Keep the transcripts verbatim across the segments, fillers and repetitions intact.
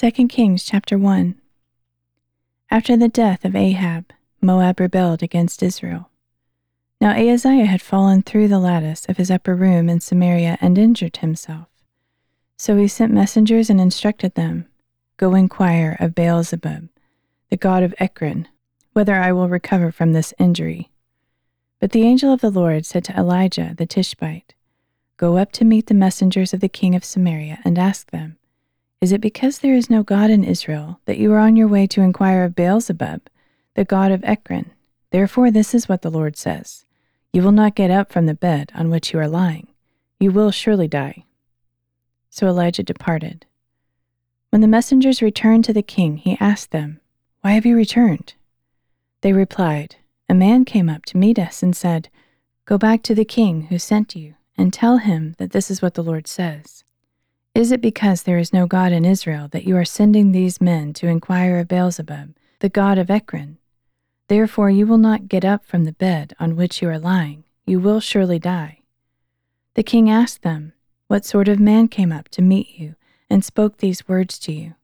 Second Kings chapter one. After the death of Ahab, Moab rebelled against Israel. Now Ahaziah had fallen through the lattice of his upper room in Samaria and injured himself. So he sent messengers and instructed them, "Go inquire of Baal-zebub, the god of Ekron, whether I will recover from this injury." But the angel of the Lord said to Elijah the Tishbite, "Go up to meet the messengers of the king of Samaria and ask them, 'Is it because there is no God in Israel that you are on your way to inquire of Baal-zebub, the god of Ekron? Therefore this is what the Lord says: You will not get up from the bed on which you are lying. You will surely die.'" So Elijah departed. When the messengers returned to the king, he asked them, "Why have you returned?" They replied, "A man came up to meet us and said, 'Go back to the king who sent you and tell him that this is what the Lord says. Is it because there is no God in Israel that you are sending these men to inquire of Baal-zebub, the god of Ekron? Therefore you will not get up from the bed on which you are lying. You will surely die.'" The king asked them, "What sort of man came up to meet you and spoke these words to you?"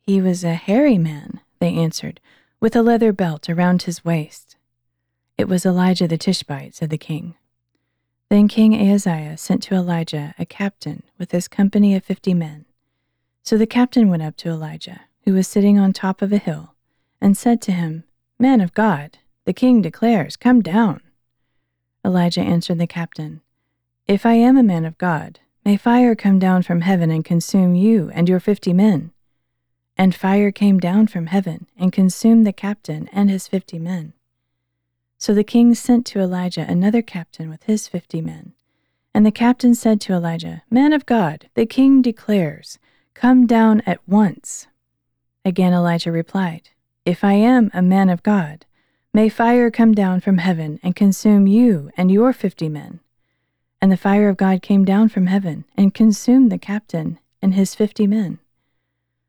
"He was a hairy man," they answered, "with a leather belt around his waist." "It was Elijah the Tishbite," said the king. Then King Ahaziah sent to Elijah a captain with his company of fifty men. So the captain went up to Elijah, who was sitting on top of a hill, and said to him, "Man of God, the king declares, come down." Elijah answered the captain, "If I am a man of God, may fire come down from heaven and consume you and your fifty men." And fire came down from heaven and consumed the captain and his fifty men. So the king sent to Elijah another captain with his fifty men. And the captain said to Elijah, "Man of God, the king declares, come down at once." Again Elijah replied, "If I am a man of God, may fire come down from heaven and consume you and your fifty men." And the fire of God came down from heaven and consumed the captain and his fifty men.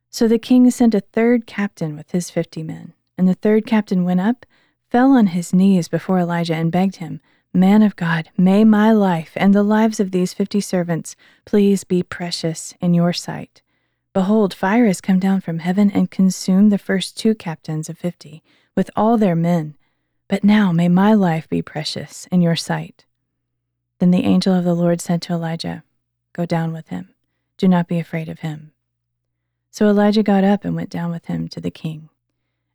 So the king sent a third captain with his fifty men, and the third captain went up, fell on his knees before Elijah and begged him, "Man of God, may my life and the lives of these fifty servants please be precious in your sight. Behold, fire has come down from heaven and consumed the first two captains of fifty, with all their men. But now may my life be precious in your sight." Then the angel of the Lord said to Elijah, "Go down with him. Do not be afraid of him." So Elijah got up and went down with him to the king.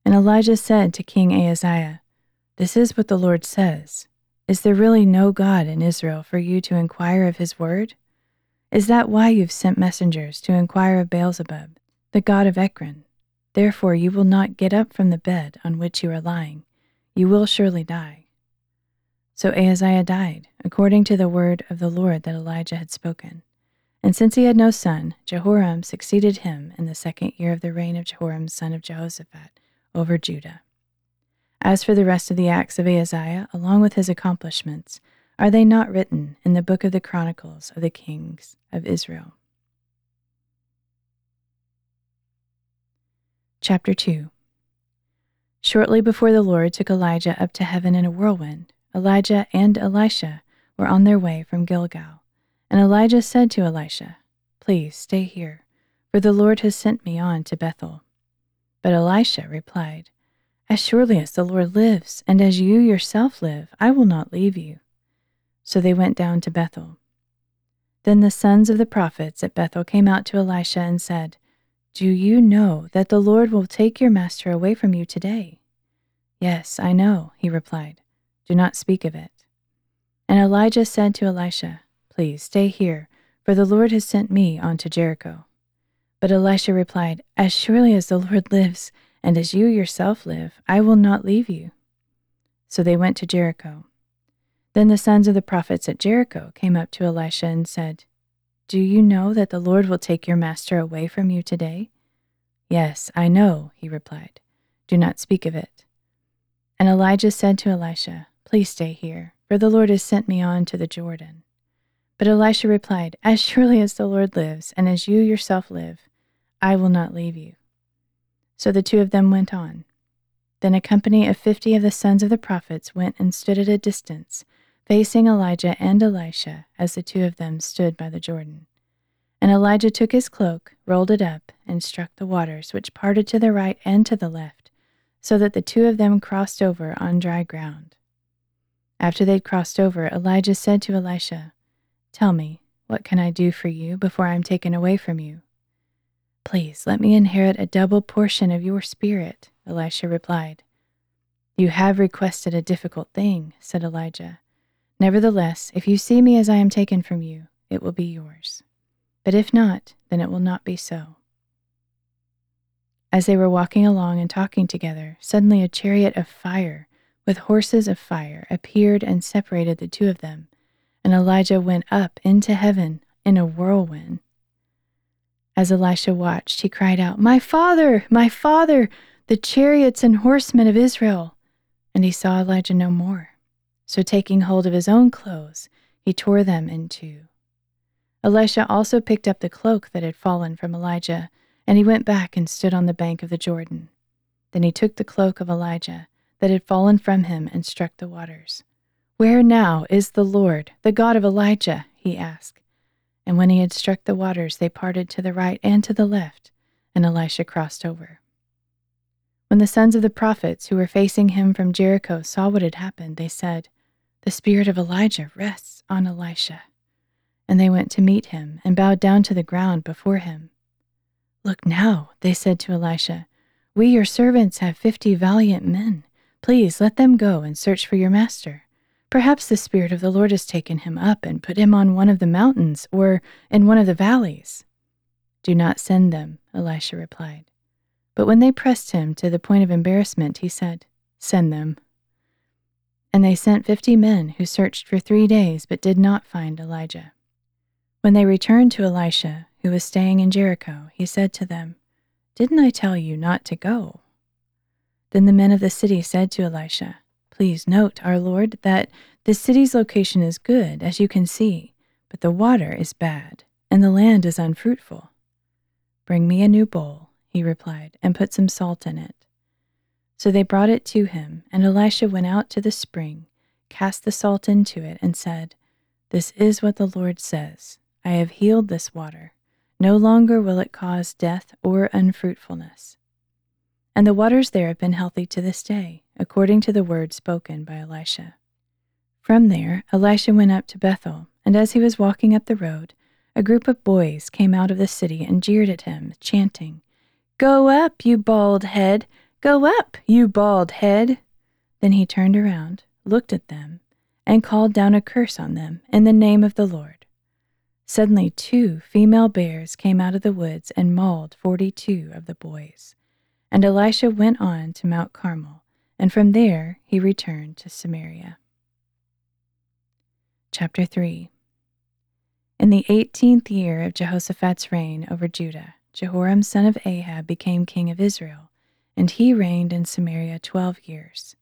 And Elijah said to King Ahaziah, "This is what the Lord says. Is there really no God in Israel for you to inquire of his word? Is that why you've sent messengers to inquire of Baal-zebub, the god of Ekron? Therefore you will not get up from the bed on which you are lying. You will surely die." So Ahaziah died, according to the word of the Lord that Elijah had spoken. And since he had no son, Jehoram succeeded him in the second year of the reign of Jehoram, son of Jehoshaphat, over Judah. As for the rest of the acts of Ahaziah, along with his accomplishments, are they not written in the book of the Chronicles of the Kings of Israel? Chapter two. Shortly before the Lord took Elijah up to heaven in a whirlwind, Elijah and Elisha were on their way from Gilgal. And Elijah said to Elisha, "Please stay here, for the Lord has sent me on to Bethel." But Elisha replied, "As surely as the Lord lives, and as you yourself live, I will not leave you." So they went down to Bethel. Then the sons of the prophets at Bethel came out to Elisha and said, "Do you know that the Lord will take your master away from you today?" "Yes, I know," he replied. "Do not speak of it." And Elijah said to Elisha, "Please stay here, for the Lord has sent me on to Jericho." But Elisha replied, "As surely as the Lord lives, and as you yourself live, I will not leave you." So they went to Jericho. Then the sons of the prophets at Jericho came up to Elisha and said, "Do you know that the Lord will take your master away from you today?" "Yes, I know," he replied. "Do not speak of it." And Elijah said to Elisha, "Please stay here, for the Lord has sent me on to the Jordan." But Elisha replied, "As surely as the Lord lives, and as you yourself live, I will not leave you." So the two of them went on. Then a company of fifty of the sons of the prophets went and stood at a distance, facing Elijah and Elisha, as the two of them stood by the Jordan. And Elijah took his cloak, rolled it up, and struck the waters, which parted to the right and to the left, so that the two of them crossed over on dry ground. After they'd crossed over, Elijah said to Elisha, "Tell me, what can I do for you before I'm taken away from you?" "Please let me inherit a double portion of your spirit," Elisha replied. "You have requested a difficult thing," said Elijah. "Nevertheless, if you see me as I am taken from you, it will be yours. But if not, then it will not be so." As they were walking along and talking together, suddenly a chariot of fire, with horses of fire, appeared and separated the two of them, and Elijah went up into heaven in a whirlwind. As Elisha watched, he cried out, "My father, my father, the chariots and horsemen of Israel!" And he saw Elijah no more. So taking hold of his own clothes, he tore them in two. Elisha also picked up the cloak that had fallen from Elijah, and he went back and stood on the bank of the Jordan. Then he took the cloak of Elijah that had fallen from him and struck the waters. "Where now is the Lord, the God of Elijah?" he asked. And when he had struck the waters, they parted to the right and to the left, and Elisha crossed over. When the sons of the prophets who were facing him from Jericho saw what had happened, they said, "The spirit of Elijah rests on Elisha." And they went to meet him and bowed down to the ground before him. "Look now," they said to Elisha, "we, your servants, have fifty valiant men. Please let them go and search for your master. Perhaps the Spirit of the Lord has taken him up and put him on one of the mountains or in one of the valleys." "Do not send them," Elisha replied. But when they pressed him to the point of embarrassment, he said, "Send them." And they sent fifty men who searched for three days but did not find Elijah. When they returned to Elisha, who was staying in Jericho, he said to them, "Didn't I tell you not to go?" Then the men of the city said to Elisha, "Please note, our Lord, that this city's location is good, as you can see, but the water is bad, and the land is unfruitful." "Bring me a new bowl," he replied, "and put some salt in it." So they brought it to him, and Elisha went out to the spring, cast the salt into it, and said, "This is what the Lord says, I have healed this water. No longer will it cause death or unfruitfulness." And the waters there have been healthy to this day, according to the word spoken by Elisha. From there, Elisha went up to Bethel, and as he was walking up the road, a group of boys came out of the city and jeered at him, chanting, "Go up, you bald head! Go up, you bald head!" Then he turned around, looked at them, and called down a curse on them in the name of the Lord. Suddenly two female bears came out of the woods and mauled forty-two of the boys. And Elisha went on to Mount Carmel, and from there he returned to Samaria. Chapter three. In the eighteenth year of Jehoshaphat's reign over Judah, Jehoram son of Ahab became king of Israel, and he reigned in Samaria twelve years.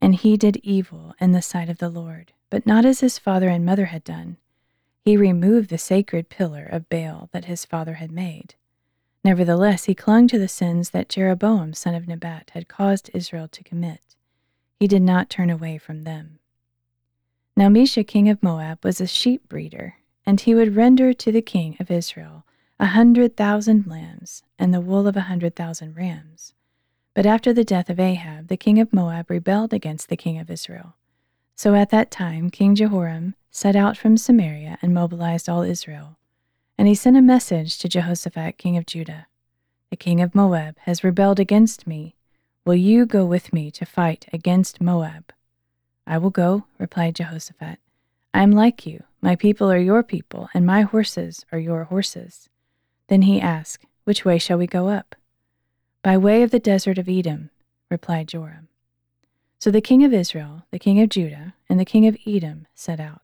And he did evil in the sight of the Lord, but not as his father and mother had done. He removed the sacred pillar of Baal that his father had made. Nevertheless, he clung to the sins that Jeroboam son of Nebat had caused Israel to commit. He did not turn away from them. Now Mesha king of Moab was a sheep breeder, and he would render to the king of Israel a hundred thousand lambs and the wool of a hundred thousand rams. But after the death of Ahab, the king of Moab rebelled against the king of Israel. So at that time King Jehoram set out from Samaria and mobilized all Israel. And he sent a message to Jehoshaphat, king of Judah. "The king of Moab has rebelled against me. Will you go with me to fight against Moab?" "I will go," replied Jehoshaphat. "I am like you. My people are your people, and my horses are your horses." Then he asked, "Which way shall we go up?" "By way of the desert of Edom," replied Joram. So the king of Israel, the king of Judah, and the king of Edom set out.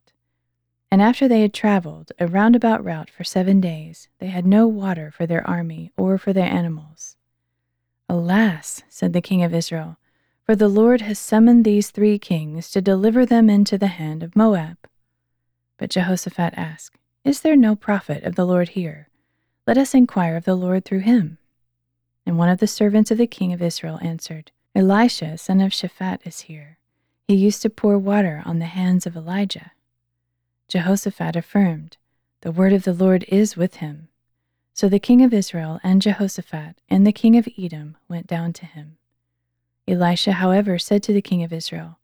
And after they had traveled a roundabout route for seven days, they had no water for their army or for their animals. "Alas," said the king of Israel, "for the Lord has summoned these three kings to deliver them into the hand of Moab." But Jehoshaphat asked, "Is there no prophet of the Lord here? Let us inquire of the Lord through him." And one of the servants of the king of Israel answered, "Elisha son of Shaphat is here. He used to pour water on the hands of Elijah." Jehoshaphat affirmed, "The word of the Lord is with him." So the king of Israel and Jehoshaphat and the king of Edom went down to him. Elisha, however, said to the king of Israel,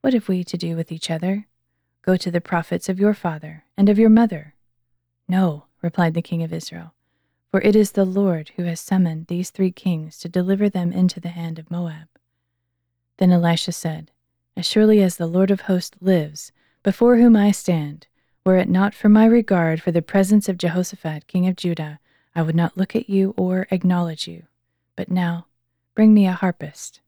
"What have we to do with each other? Go to the prophets of your father and of your mother." "No," replied the king of Israel, "for it is the Lord who has summoned these three kings to deliver them into the hand of Moab." Then Elisha said, "As surely as the Lord of hosts lives, before whom I stand, were it not for my regard for the presence of Jehoshaphat, king of Judah, I would not look at you or acknowledge you. But now, bring me a harpist."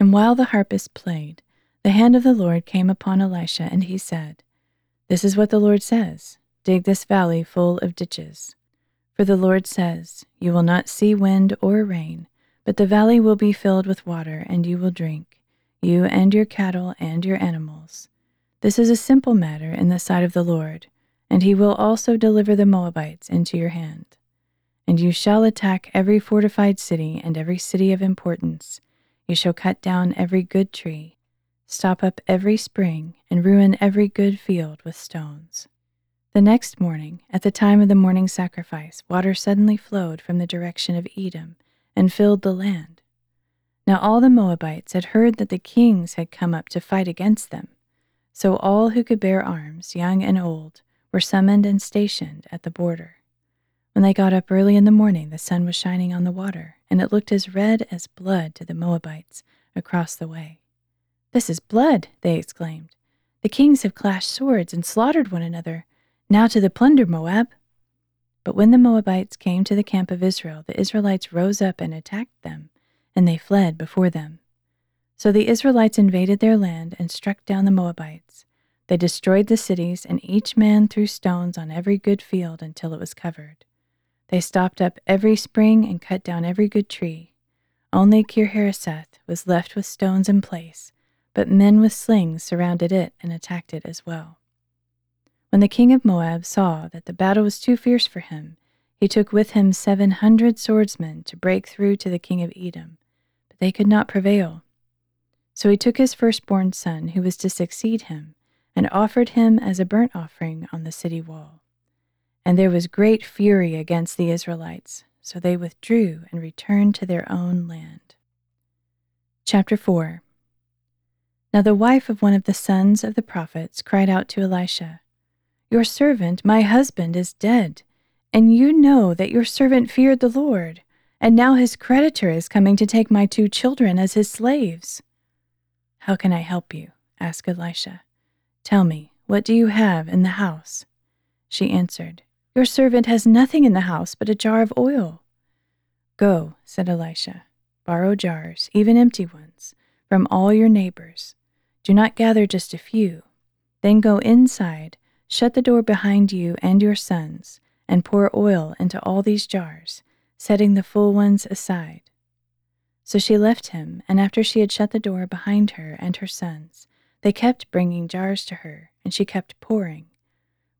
And while the harpist played, the hand of the Lord came upon Elisha, and he said, "This is what the Lord says, dig this valley full of ditches. For the Lord says, you will not see wind or rain, but the valley will be filled with water, and you will drink, you and your cattle and your animals. This is a simple matter in the sight of the Lord, and he will also deliver the Moabites into your hand. And you shall attack every fortified city and every city of importance. You shall cut down every good tree, stop up every spring, and ruin every good field with stones." The next morning, at the time of the morning sacrifice, water suddenly flowed from the direction of Edom and filled the land. Now all the Moabites had heard that the kings had come up to fight against them. So all who could bear arms, young and old, were summoned and stationed at the border. When they got up early in the morning, the sun was shining on the water, and it looked as red as blood to the Moabites across the way. "This is blood," they exclaimed. "The kings have clashed swords and slaughtered one another. Now to the plunder, Moab!" But when the Moabites came to the camp of Israel, the Israelites rose up and attacked them, and they fled before them. So the Israelites invaded their land and struck down the Moabites. They destroyed the cities, and each man threw stones on every good field until it was covered. They stopped up every spring and cut down every good tree. Only Kirharaseth was left with stones in place, but men with slings surrounded it and attacked it as well. When the king of Moab saw that the battle was too fierce for him, he took with him seven hundred swordsmen to break through to the king of Edom, but they could not prevail. So he took his firstborn son, who was to succeed him, and offered him as a burnt offering on the city wall. And there was great fury against the Israelites, so they withdrew and returned to their own land. Chapter four. Now the wife of one of the sons of the prophets cried out to Elisha, "Your servant, my husband, is dead, and you know that your servant feared the Lord, and now his creditor is coming to take my two children as his slaves." "How can I help you?" asked Elisha. "Tell me, what do you have in the house?" She answered, "Your servant has nothing in the house but a jar of oil." "Go," said Elisha, "borrow jars, even empty ones, from all your neighbors. Do not gather just a few. Then go inside, shut the door behind you and your sons, and pour oil into all these jars, setting the full ones aside." So she left him, and after she had shut the door behind her and her sons, they kept bringing jars to her, and she kept pouring.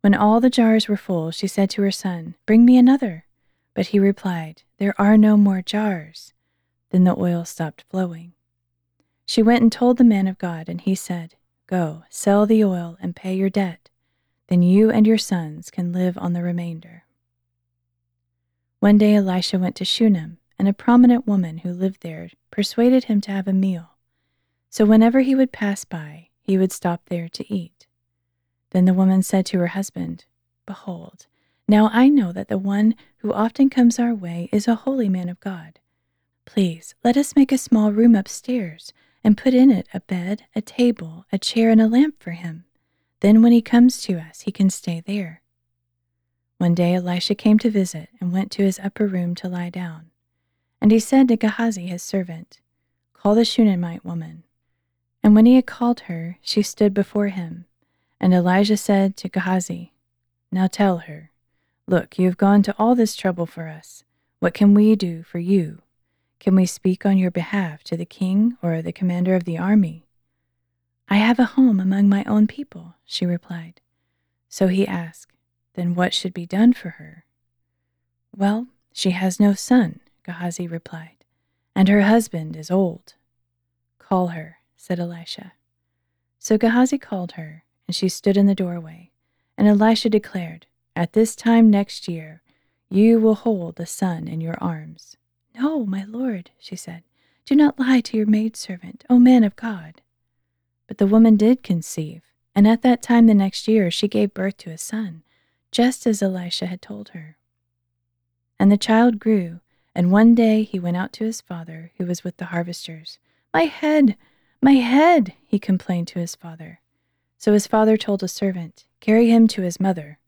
When all the jars were full, she said to her son, "Bring me another." But he replied, "There are no more jars." Then the oil stopped flowing. She went and told the man of God, and he said, "Go, sell the oil and pay your debt. Then you and your sons can live on the remainder." One day Elisha went to Shunem, and a prominent woman who lived there persuaded him to have a meal. So whenever he would pass by, he would stop there to eat. Then the woman said to her husband, "Behold, now I know that the one who often comes our way is a holy man of God. Please, let us make a small room upstairs and put in it a bed, a table, a chair, and a lamp for him. Then when he comes to us, he can stay there." One day Elisha came to visit and went to his upper room to lie down. And he said to Gehazi his servant, "Call the Shunammite woman." And when he had called her, she stood before him. And Elijah said to Gehazi, "Now tell her, 'Look, you have gone to all this trouble for us. What can we do for you? Can we speak on your behalf to the king or the commander of the army?" "I have a home among my own people," she replied. So he asked, "Then what should be done for her?" "Well, she has no son," Gehazi replied, "and her husband is old." "Call her," said Elisha. So Gehazi called her, and she stood in the doorway. And Elisha declared, "At this time next year, You will hold the son in your arms. No, my lord, she said. Do not lie to your maidservant, O man of God. But the woman did conceive, and at that time the next year she gave birth to a son, just as Elisha had told her. And the child grew, and one day he went out to his father, who was with the harvesters. My head, my head, he complained to his father. So his father told a servant, Carry him to his mother.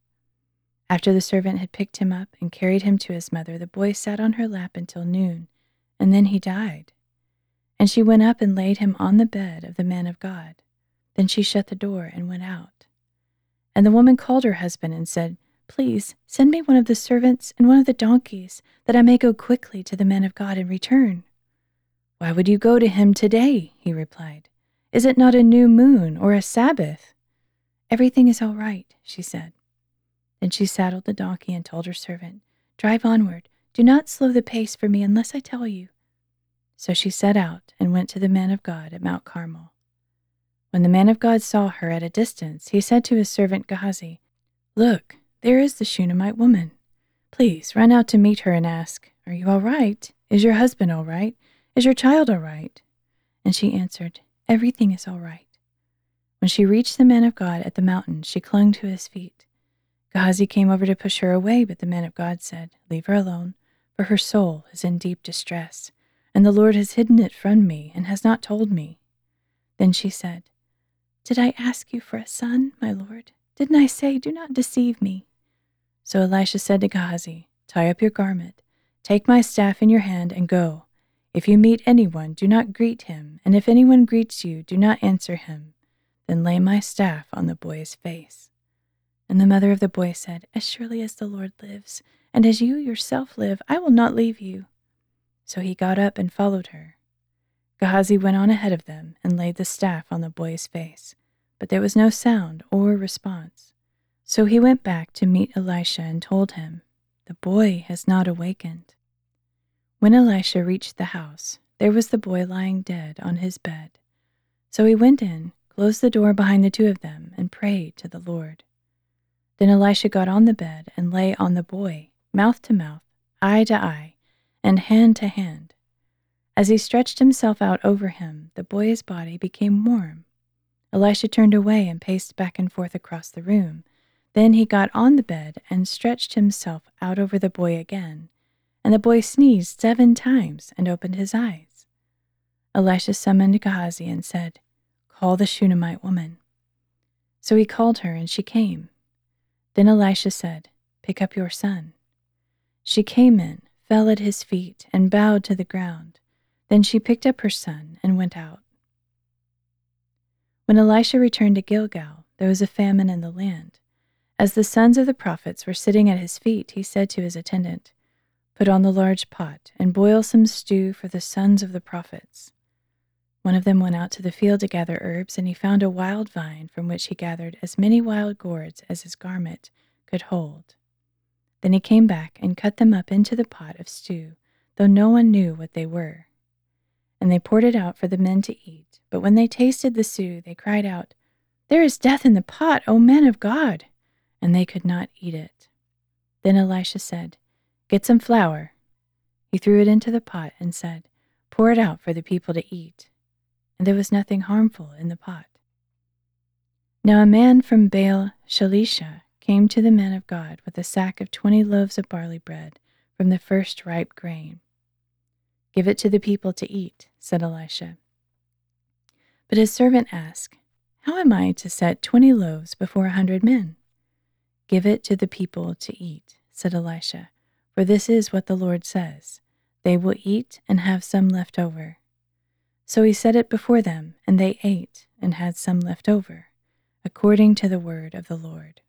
After the servant had picked him up and carried him to his mother, the boy sat on her lap until noon, and then he died. And she went up and laid him on the bed of the man of God. Then she shut the door and went out. And the woman called her husband and said, Please, send me one of the servants and one of the donkeys, that I may go quickly to the man of God and return. Why would you go to him today? He replied. Is it not a new moon or a Sabbath? Everything is all right, she said. Then she saddled the donkey and told her servant, Drive onward. Do not slow the pace for me unless I tell you. So she set out and went to the man of God at Mount Carmel. When the man of God saw her at a distance, he said to his servant Gehazi, Look, there is the Shunammite woman. Please run out to meet her and ask, Are you all right? Is your husband all right? Is your child all right? And she answered, Everything is all right. When she reached the man of God at the mountain, she clung to his feet. Gehazi came over to push her away, but the man of God said, Leave her alone, for her soul is in deep distress, and the Lord has hidden it from me and has not told me. Then she said, Did I ask you for a son, my lord? Didn't I say, Do not deceive me? So Elisha said to Gehazi, Tie up your garment, take my staff in your hand, and go. If you meet anyone, do not greet him, and if anyone greets you, do not answer him. Then lay my staff on the boy's face. And the mother of the boy said, As surely as the Lord lives, and as you yourself live, I will not leave you. So he got up and followed her. Gehazi went on ahead of them and laid the staff on the boy's face, but there was no sound or response. So he went back to meet Elisha and told him, The boy has not awakened. When Elisha reached the house, there was the boy lying dead on his bed. So he went in, closed the door behind the two of them, and prayed to the Lord. Then Elisha got on the bed and lay on the boy, mouth to mouth, eye to eye, and hand to hand. As he stretched himself out over him, the boy's body became warm. Elisha turned away and paced back and forth across the room. Then he got on the bed and stretched himself out over the boy again, and the boy sneezed seven times and opened his eyes. Elisha summoned Gehazi and said, Call the Shunammite woman. So he called her, and she came. Then Elisha said, Pick up your son. She came in, fell at his feet, and bowed to the ground. Then she picked up her son and went out. When Elisha returned to Gilgal, there was a famine in the land. As the sons of the prophets were sitting at his feet, he said to his attendant, Put on the large pot and boil some stew for the sons of the prophets. One of them went out to the field to gather herbs, and he found a wild vine from which he gathered as many wild gourds as his garment could hold. Then he came back and cut them up into the pot of stew, though no one knew what they were. And they poured it out for the men to eat. But when they tasted the stew, they cried out, There is death in the pot, O man of God! And they could not eat it. Then Elisha said, Get some flour. He threw it into the pot and said, Pour it out for the people to eat. And there was nothing harmful in the pot. Now a man from Baal Shalisha came to the man of God with a sack of twenty loaves of barley bread from the first ripe grain. Give it to the people to eat, said Elisha. But his servant asked, How am I to set twenty loaves before a hundred men? Give it to the people to eat, said Elisha, for this is what the Lord says. They will eat and have some left over. So he set it before them, and they ate and had some left over, according to the word of the Lord.